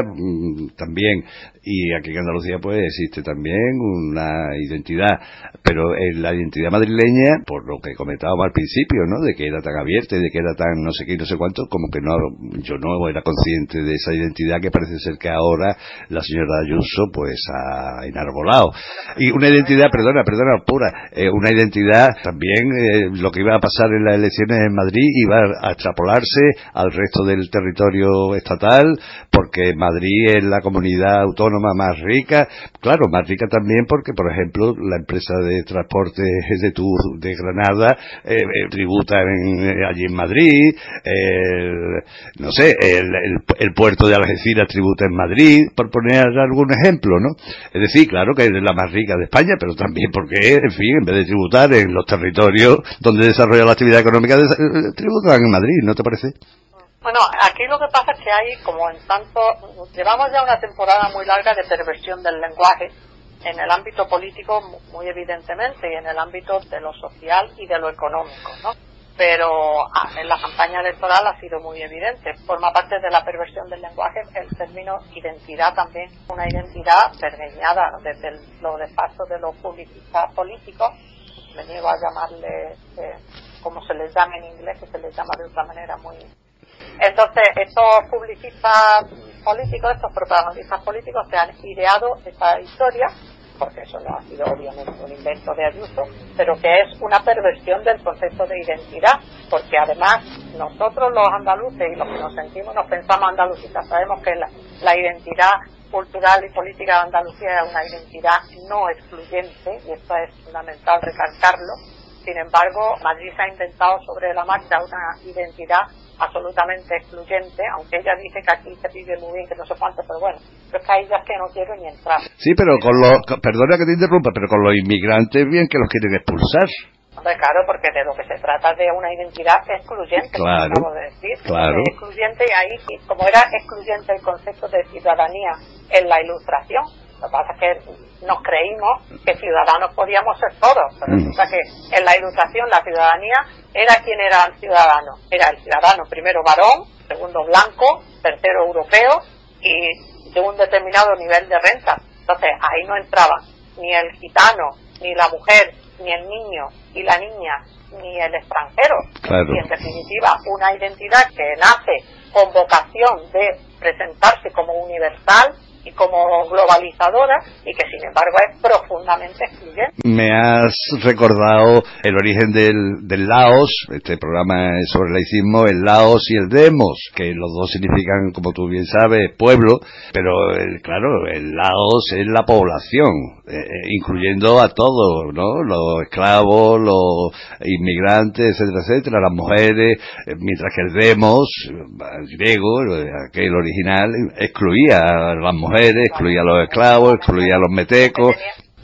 también, y aquí en Andalucía pues existe también una identidad, pero en la identidad madrileña, por lo que comentábamos al principio, ¿no?, de que era tan abierta y de que era tan no sé qué y no sé cuánto, como que no, yo no era consciente de esa identidad que parece ser que ahora la señora Ayuso pues ha enarbolado. Y una identidad, perdona, pura, una identidad también, lo que iba a pasar en las elecciones en Madrid iba a extrapolarse al resto del territorio estatal, porque Madrid es la comunidad autónoma más rica, claro, más rica también porque, por ejemplo, la empresa de transporte de Granada tributa allí en Madrid, el puerto de Algeciras tributa en Madrid, por poner algún ejemplo, ¿no? Es decir, claro que es la más rica de España, pero también porque, en fin, en vez de tributar en los territorios donde desarrolla la actividad económica, tributan en Madrid, ¿no te parece? Bueno, aquí lo que pasa es que hay, como en tanto, llevamos ya una temporada muy larga de perversión del lenguaje, en el ámbito político muy evidentemente, y en el ámbito de lo social y de lo económico, ¿no? Pero en la campaña electoral ha sido muy evidente, forma parte de la perversión del lenguaje el término identidad también, una identidad pergeñada, ¿no?, desde lo de paso de los publicistas políticos. Me niego a llamarle como se les llama en inglés, que se les llama de otra manera muy... Entonces, estos publicistas políticos, estos propagandistas políticos se han ideado esta historia, porque eso no ha sido obviamente un invento de Ayuso, pero que es una perversión del concepto de identidad, porque además nosotros los andaluces y los que nos sentimos, nos pensamos andalucistas, sabemos que la identidad cultural y política de Andalucía es una identidad no excluyente, y esto es fundamental recalcarlo, Sin embargo, Madrid se ha inventado sobre la marcha una identidad absolutamente excluyente, aunque ella dice que aquí se pide muy bien, que no se falta, pero bueno, pues que ahí ya es que no quiero ni entrar. Sí, pero con los, perdona que te interrumpa, pero con los inmigrantes bien que los quieren expulsar. Hombre, claro, porque de lo que se trata es de una identidad excluyente, claro, como acabo de decir, claro. Excluyente, y ahí, como era excluyente el concepto de ciudadanía en la Ilustración, lo que pasa es que nos creímos que ciudadanos podíamos ser todos, pero resulta que en la Ilustración la ciudadanía era quien era el ciudadano. Era el ciudadano primero varón, segundo blanco, tercero europeo y de un determinado nivel de renta. Entonces ahí no entraba ni el gitano, ni la mujer, ni el niño y la niña, ni el extranjero. Claro. Y en definitiva una identidad que nace con vocación de presentarse como universal y como globalizadora, y que sin embargo es profundamente excluyente. Me has recordado el origen del Laos. Este programa es sobre el laicismo, el Laos y el Demos, que los dos significan, como tú bien sabes, pueblo, pero claro, el Laos es la población, incluyendo a todos, ¿no? Los esclavos, los inmigrantes, etcétera, etcétera, las mujeres, mientras que el Demos, el griego, aquel original, excluía a las mujeres, excluía a los esclavos, excluía a los metecos.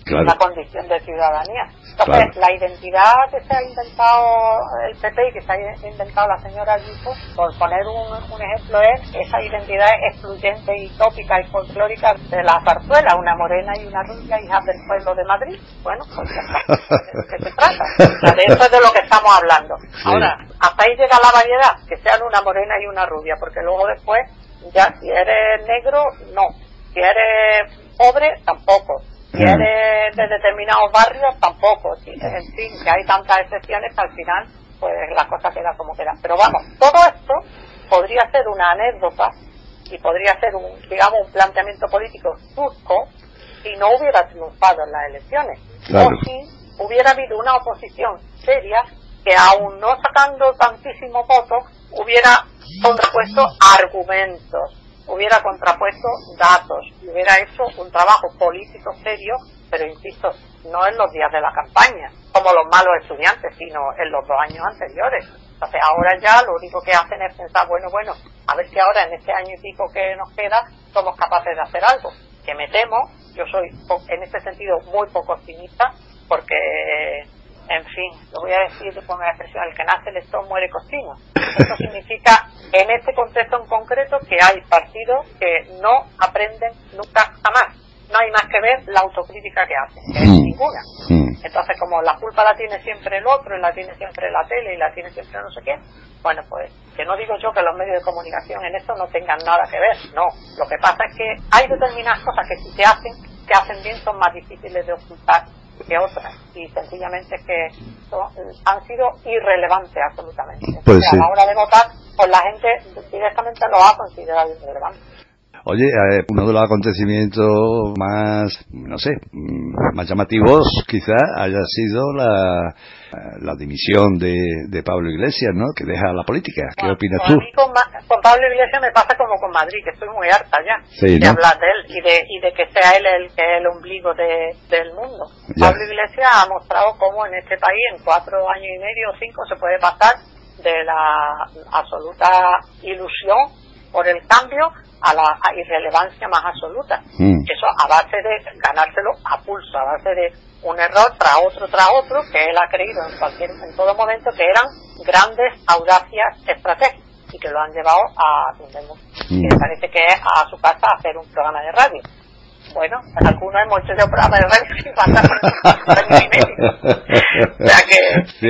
Claro. La condición de ciudadanía. Entonces, claro, la identidad que se ha inventado el PP y que se ha inventado la señora Ayuso, por poner un ejemplo, es esa identidad excluyente y tópica y folclórica de la zarzuela, una morena y una rubia, hijas del pueblo de Madrid. Bueno, pues ¿de qué se trata? O sea, de eso es de lo que estamos hablando. Ahora, hasta ahí llega la variedad, que sean una morena y una rubia, porque luego después, ya si eres negro, no. Si eres pobre, tampoco. Si eres de determinados barrios, tampoco. En fin, que hay tantas excepciones que al final, pues las cosas quedan como quedan. Pero vamos, todo esto podría ser una anécdota y podría ser un, digamos, un planteamiento político turco si no hubiera triunfado en las elecciones. Claro. O si hubiera habido una oposición seria que, aun no sacando tantísimos votos, hubiera contrapuesto argumentos, hubiera contrapuesto datos, hubiera hecho un trabajo político serio, pero insisto, no en los días de la campaña, como los malos estudiantes, sino en los 2 años anteriores. Entonces ahora ya lo único que hacen es pensar, bueno, a ver si ahora en este año y pico que nos queda somos capaces de hacer algo. Que me temo, yo soy en este sentido muy poco optimista, porque, en fin, lo voy a decir con una expresión, el que nace lestón muere cochino. Eso significa, en este contexto en concreto, que hay partidos que no aprenden nunca jamás. No hay más que ver la autocrítica que hacen, que es ninguna. Entonces, como la culpa la tiene siempre el otro, y la tiene siempre la tele, y la tiene siempre no sé quién, bueno, pues, que no digo yo que los medios de comunicación en esto no tengan nada que ver, no. Lo que pasa es que hay determinadas cosas que si se hacen bien, son más difíciles de ocultar que otras, y sencillamente es que han sido irrelevantes absolutamente. Pues sí. A la hora de votar, pues la gente directamente lo ha considerado irrelevante. Oye, uno de los acontecimientos más, no sé, más llamativos quizá haya sido la dimisión de Pablo Iglesias, ¿no? Que deja la política. ¿Qué opinas tú? A mí con Pablo Iglesias me pasa como con Madrid, que estoy muy harta ya, sí, ¿no?, de hablar de él y de que sea él el ombligo del mundo. Ya. Pablo Iglesias ha mostrado cómo en este país en 4 años y medio o 5 se puede pasar de la absoluta ilusión por el cambio a la irrelevancia más absoluta. Eso a base de ganárselo a pulso, a base de un error tras otro, que él ha creído en todo momento que eran grandes audacias estratégicas y que lo han llevado a me parece que es a su casa a hacer un programa de radio. Bueno, algunos hemos hecho un programa de radio sin pasar por un año y medio. O sea que, ¿qué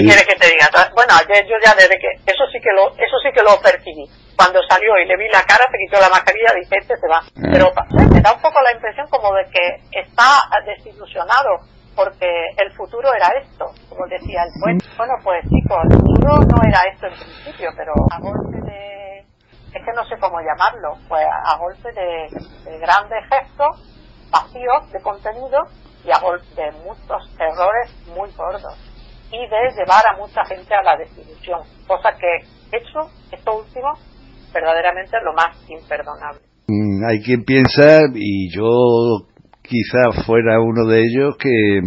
quieres que te diga? Bueno, yo ya desde que eso sí que lo percibí. Cuando salió y le vi la cara, se quitó la mascarilla, dice, este se va. Pero me da un poco la impresión como de que está desilusionado, porque el futuro era esto, como decía el puente. Bueno, pues chicos, el futuro no era esto en principio, pero a golpe de... es que no sé cómo llamarlo, pues a golpe de grandes gestos, vacíos de contenido, y a golpe de muchos errores muy gordos, y de llevar a mucha gente a la desilusión, cosa que hecho esto último verdaderamente lo más imperdonable. Hay quien piensa, y yo quizás fuera uno de ellos, que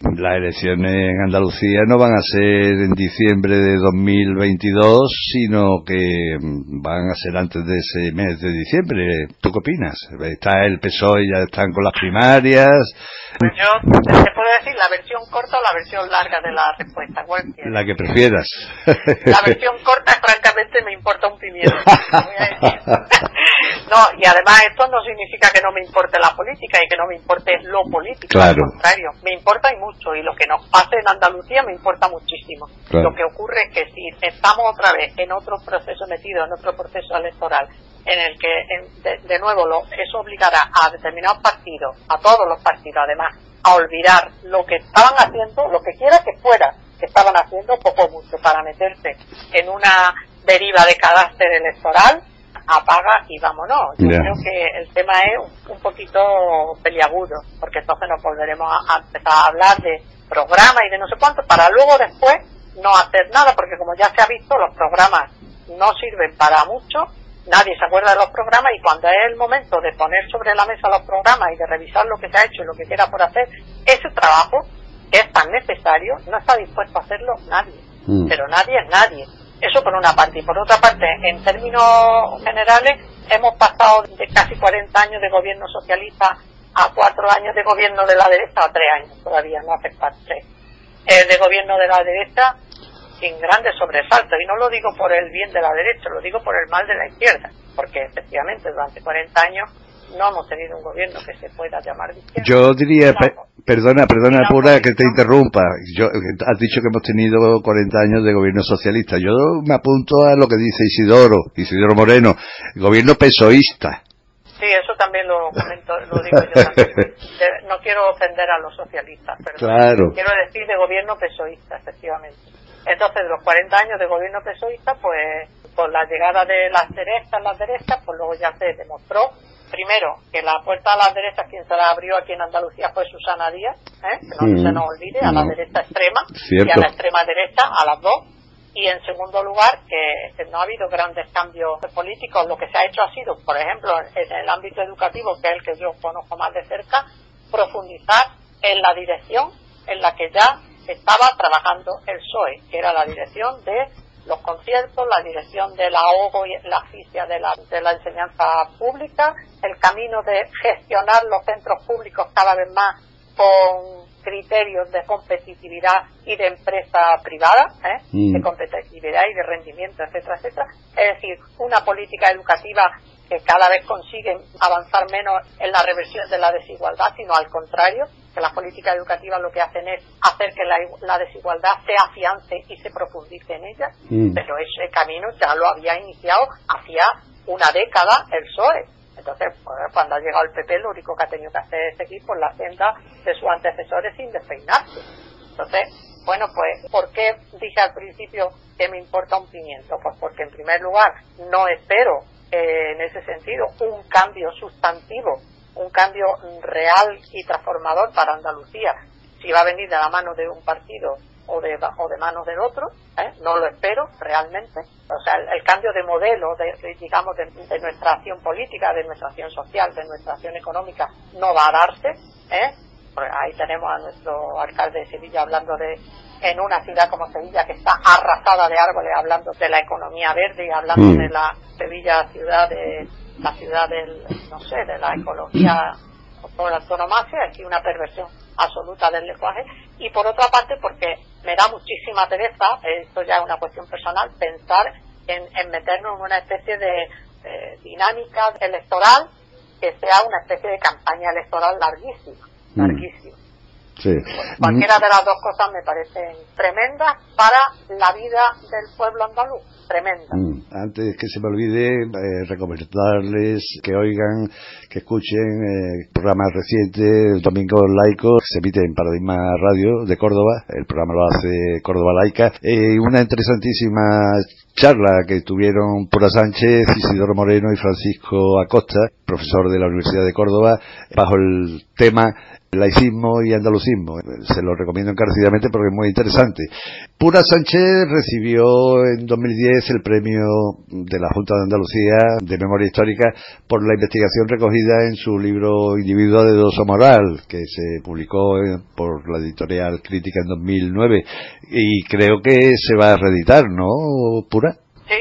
las elecciones en Andalucía no van a ser en diciembre de 2022, sino que van a ser antes de ese mes de diciembre. ¿Tú qué opinas? Está el PSOE, ya están con las primarias. Pues yo te puedo decir la versión corta o la versión larga de la respuesta. La que prefieras. La versión corta, francamente, me importa un pimiento. No, y además esto no significa que no me importe la política y que no me importe lo político. Claro. Al contrario, me importa y mucho, y lo que nos pasa en Andalucía me importa muchísimo. Claro. Lo que ocurre es que si estamos otra vez en otro proceso metido, en otro proceso electoral, en el que de nuevo eso obligará a determinados partidos, a todos los partidos además, a olvidar lo que estaban haciendo, lo que quiera que fuera que estaban haciendo, poco o mucho, para meterse en una deriva de carácter electoral, apaga y vámonos. Yo creo que el tema es un poquito peliagudo, porque entonces nos volveremos a empezar a hablar de programas y de no sé cuánto, para luego después no hacer nada, porque como ya se ha visto, los programas no sirven para mucho, nadie se acuerda de los programas, y cuando es el momento de poner sobre la mesa los programas y de revisar lo que se ha hecho y lo que queda por hacer, ese trabajo que es tan necesario no está dispuesto a hacerlo nadie. Pero nadie es nadie. Eso por una parte. Y por otra parte, en términos generales, hemos pasado de casi 40 años de gobierno socialista a 4 años de gobierno de la derecha, a 3 años todavía, no hace falta 3, de gobierno de la derecha sin grandes sobresaltos. Y no lo digo por el bien de la derecha, lo digo por el mal de la izquierda, porque efectivamente durante 40 años no hemos tenido un gobierno que se pueda llamar de izquierda. Yo diría... Perdona, Pura, que te interrumpa. Has dicho que hemos tenido 40 años de gobierno socialista. Yo me apunto a lo que dice Isidoro Moreno, gobierno pesoísta. Sí, eso también lo comento, lo digo yo también. No quiero ofender a los socialistas, pero claro, quiero decir de gobierno pesoísta, efectivamente. Entonces, de los 40 años de gobierno pesoísta, pues con la llegada de las derechas, pues luego ya se demostró. Primero, que la puerta a las derechas, quien se la abrió aquí en Andalucía fue Susana Díaz, que no se nos olvide, a la derecha extrema. Cierto. Y a la extrema derecha, a las dos. Y en segundo lugar, que no ha habido grandes cambios políticos. Lo que se ha hecho ha sido, por ejemplo, en el ámbito educativo, que es el que yo conozco más de cerca, profundizar en la dirección en la que ya estaba trabajando el PSOE, que era la dirección de los conciertos, la dirección del ahogo y la asfixia de la enseñanza pública, el camino de gestionar los centros públicos cada vez más con criterios de competitividad y de empresa privada, de competitividad y de rendimiento, etcétera, etcétera. Es decir, una política educativa que cada vez consiguen avanzar menos en la reversión de la desigualdad, sino al contrario, que las políticas educativas lo que hacen es hacer que la desigualdad se afiance y se profundice en ella. Pero ese camino ya lo había iniciado hacía una década el PSOE. Entonces, cuando ha llegado el PP, lo único que ha tenido que hacer es seguir por la senda de sus antecesores sin despeinarse. Entonces, bueno, pues, ¿por qué dije al principio que me importa un pimiento? Pues porque, en primer lugar, no espero en ese sentido un cambio sustantivo, un cambio real y transformador para Andalucía, si va a venir de la mano de un partido o de manos del otro, no lo espero realmente. O sea, el cambio de modelo de nuestra acción política, de nuestra acción social, de nuestra acción económica no va a darse, porque ahí tenemos a nuestro alcalde de Sevilla hablando en una ciudad como Sevilla que está arrasada de árboles, hablando de la economía verde y hablando de la Sevilla ciudad de la ecología por antonomasia, es una perversión absoluta del lenguaje. Y por otra parte, porque me da muchísima pereza, esto ya es una cuestión personal, pensar en meternos en una especie de dinámica electoral que sea una especie de campaña electoral larguísima. Sí. Cualquiera de las dos cosas me parecen tremendas para la vida del pueblo andaluz, tremenda. Antes que se me olvide, recomendarles que oigan, que escuchen programas recientes, Domingos Laicos, se emite en Paradigma Radio de Córdoba, el programa lo hace Córdoba Laica, una interesantísima charla que tuvieron Pura Sánchez, Isidoro Moreno y Francisco Acosta, profesor de la Universidad de Córdoba, bajo el tema laicismo y andalucismo. Se lo recomiendo encarecidamente porque es muy interesante. Pura Sánchez recibió en 2010 el premio de la Junta de Andalucía de Memoria Histórica por la investigación recogida en su libro Individuo de Doso Moral, que se publicó por la editorial Crítica en 2009, y creo que se va a reeditar, ¿no, Pura? Sí,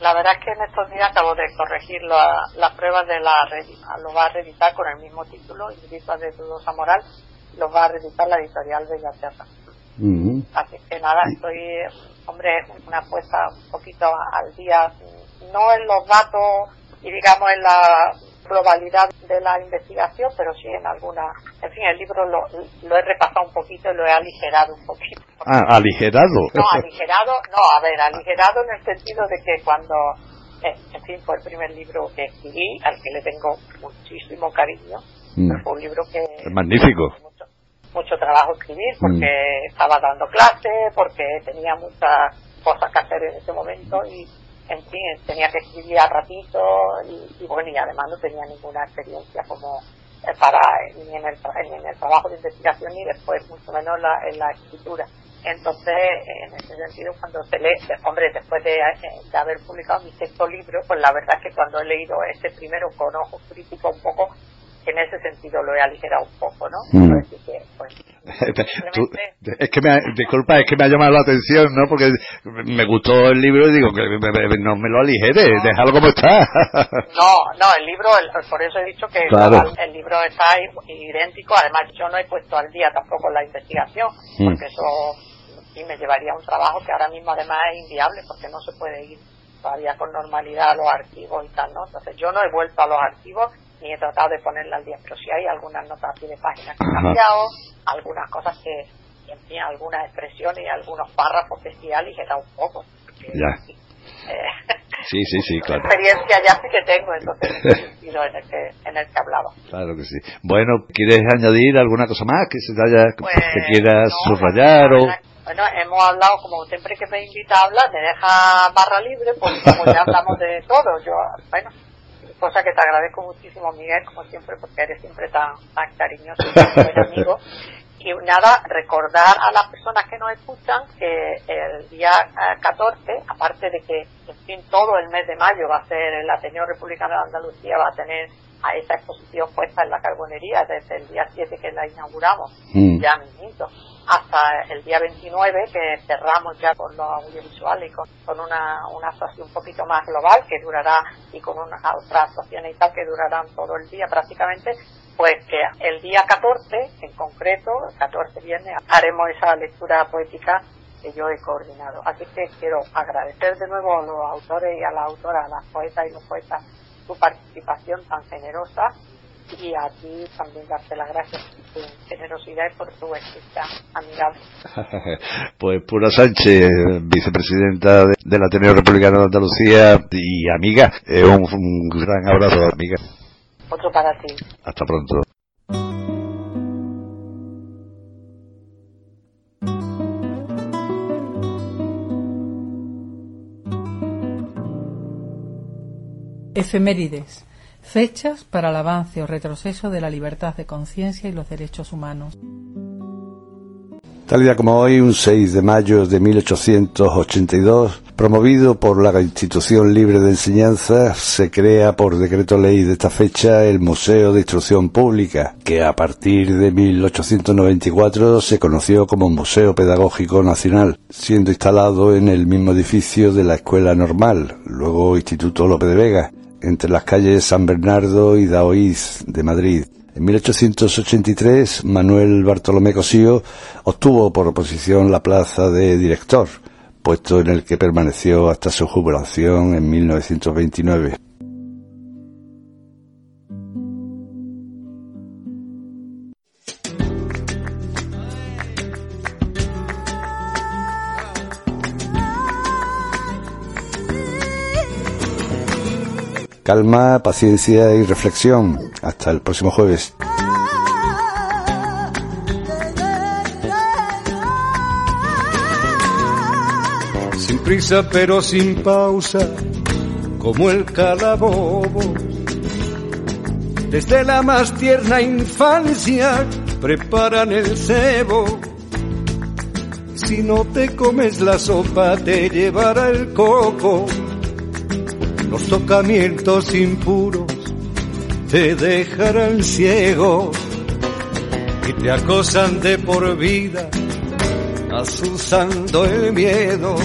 la verdad es que en estos días acabo de corregir las pruebas de la lo va a reeditar con el mismo título, Individuo de Dudosa Moral, lo va a reeditar la editorial Bellaterra. Uh-huh. Así que nada, estoy, hombre, una apuesta un poquito al día, no en los datos y digamos en la globalidad de la investigación, pero sí en alguna, en fin, el libro lo he repasado un poquito y lo he aligerado un poquito. Ah, aligerado. No, aligerado en el sentido de que cuando, en fin, fue el primer libro que escribí, al que le tengo muchísimo cariño, fue un libro que... Es magnífico. Mucho trabajo escribir, porque estaba dando clases, porque tenía muchas cosas que hacer en ese momento y, en fin, tenía que escribir a ratito y bueno, y además no tenía ninguna experiencia como... para ni en el trabajo de investigación ni después mucho menos en la escritura. Entonces, en ese sentido, cuando se lee, hombre, después de haber publicado mi sexto libro, pues la verdad es que cuando he leído este primero con ojo crítico un poco, en ese sentido lo he aligerado un poco, ¿no? Así que, pues, es que me ha llamado la atención, ¿no? Porque me gustó el libro y digo que no me lo aligere, no, déjalo como está. No, el libro, por eso he dicho que claro, el libro está idéntico. Además, yo no he puesto al día tampoco la investigación, porque eso sí me llevaría a un trabajo que ahora mismo además es inviable, porque no se puede ir todavía con normalidad a los archivos y tal, ¿no? Entonces, yo no he vuelto a los archivos ni he tratado de ponerla al día, pero si hay algunas notas aquí de páginas que he cambiado, algunas cosas que, en fin, algunas expresiones y algunos párrafos que sí ha aligerado un poco. Porque, ya. Sí, claro. Experiencia ya sí que tengo, entonces, en el que hablaba. Claro que sí. Bueno, ¿quieres añadir alguna cosa más que se te haya, pues, que quieras subrayar o...? Bueno, hemos hablado, como siempre que me invita a hablar, me deja barra libre, porque como ya hablamos de todo, yo, bueno... Cosa que te agradezco muchísimo, Miguel, como siempre, porque eres siempre tan cariñoso y tan buen amigo. Y nada, recordar a las personas que nos escuchan que el día 14, aparte de que, en fin, todo el mes de mayo va a ser el Ateneo Republicano de Andalucía, va a tener a esa exposición puesta en la Carbonería desde el día 7 que la inauguramos, ya mismito, hasta el día 29 que cerramos ya con los audiovisuales y con una actuación un poquito más global que durará, y con unas otras actuaciones y tal que durarán todo el día prácticamente, pues que el día 14, en concreto, el 14 viernes, haremos esa lectura poética que yo he coordinado. Así que quiero agradecer de nuevo a los autores y a las autoras, a las poetas y los poetas, su participación tan generosa, y a ti también darte las gracias por tu generosidad y por tu escrita amigable. Pues Pura Sánchez, vicepresidenta del Ateneo Republicano de Andalucía y amiga, un gran abrazo, amiga. Otro para ti. Hasta pronto. Efemérides. Fechas para el avance o retroceso de la libertad de conciencia y los derechos humanos. Tal día como hoy, un 6 de mayo de 1882, promovido por la Institución Libre de Enseñanza, se crea por decreto ley de esta fecha el Museo de Instrucción Pública, que a partir de 1894 se conoció como Museo Pedagógico Nacional, siendo instalado en el mismo edificio de la Escuela Normal, luego Instituto Lope de Vega, entre las calles San Bernardo y Daoíz de Madrid. En 1883, Manuel Bartolomé Cosío obtuvo por oposición la plaza de director, puesto en el que permaneció hasta su jubilación en 1929. Calma, paciencia y reflexión. Hasta el próximo jueves. prisa pero sin pausa, como el calabobo. Desde la más tierna infancia preparan el cebo. Si no te comes la sopa te llevará el coco. Los tocamientos impuros te dejarán ciego y te acosan de por vida, azuzando el miedo,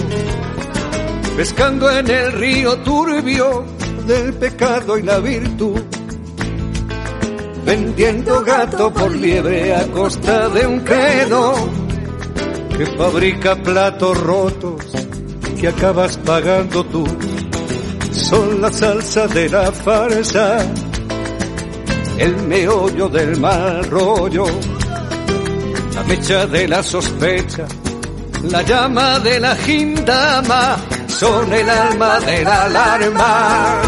pescando en el río turbio del pecado y la virtud, vendiendo gato por liebre a costa de un credo que fabrica platos rotos que acabas pagando tú. Son la salsa de la farsa, el meollo del mal rollo, la mecha de la sospecha, la llama de la gindama, son el alma de la alarma,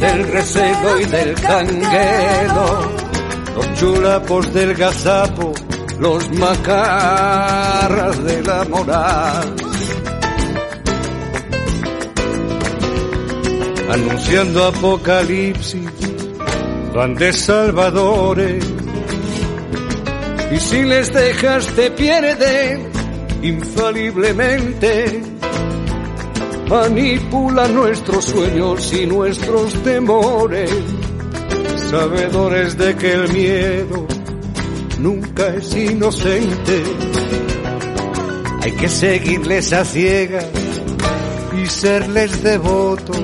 del recelo y del canguelo, los chulapos del gazapo, los macarras de la moral. Anunciando apocalipsis, van de salvadores, y si les dejas te pierden infaliblemente. Manipulan nuestros sueños y nuestros temores, sabedores de que el miedo nunca es inocente. Hay que seguirles a ciegas y serles devotos,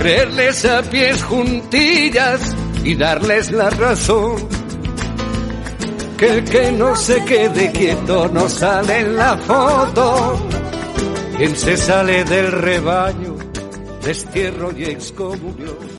creerles a pies juntillas y darles la razón, que el que no se quede quieto no sale en la foto. Quien se sale del rebaño, destierro y excomunión.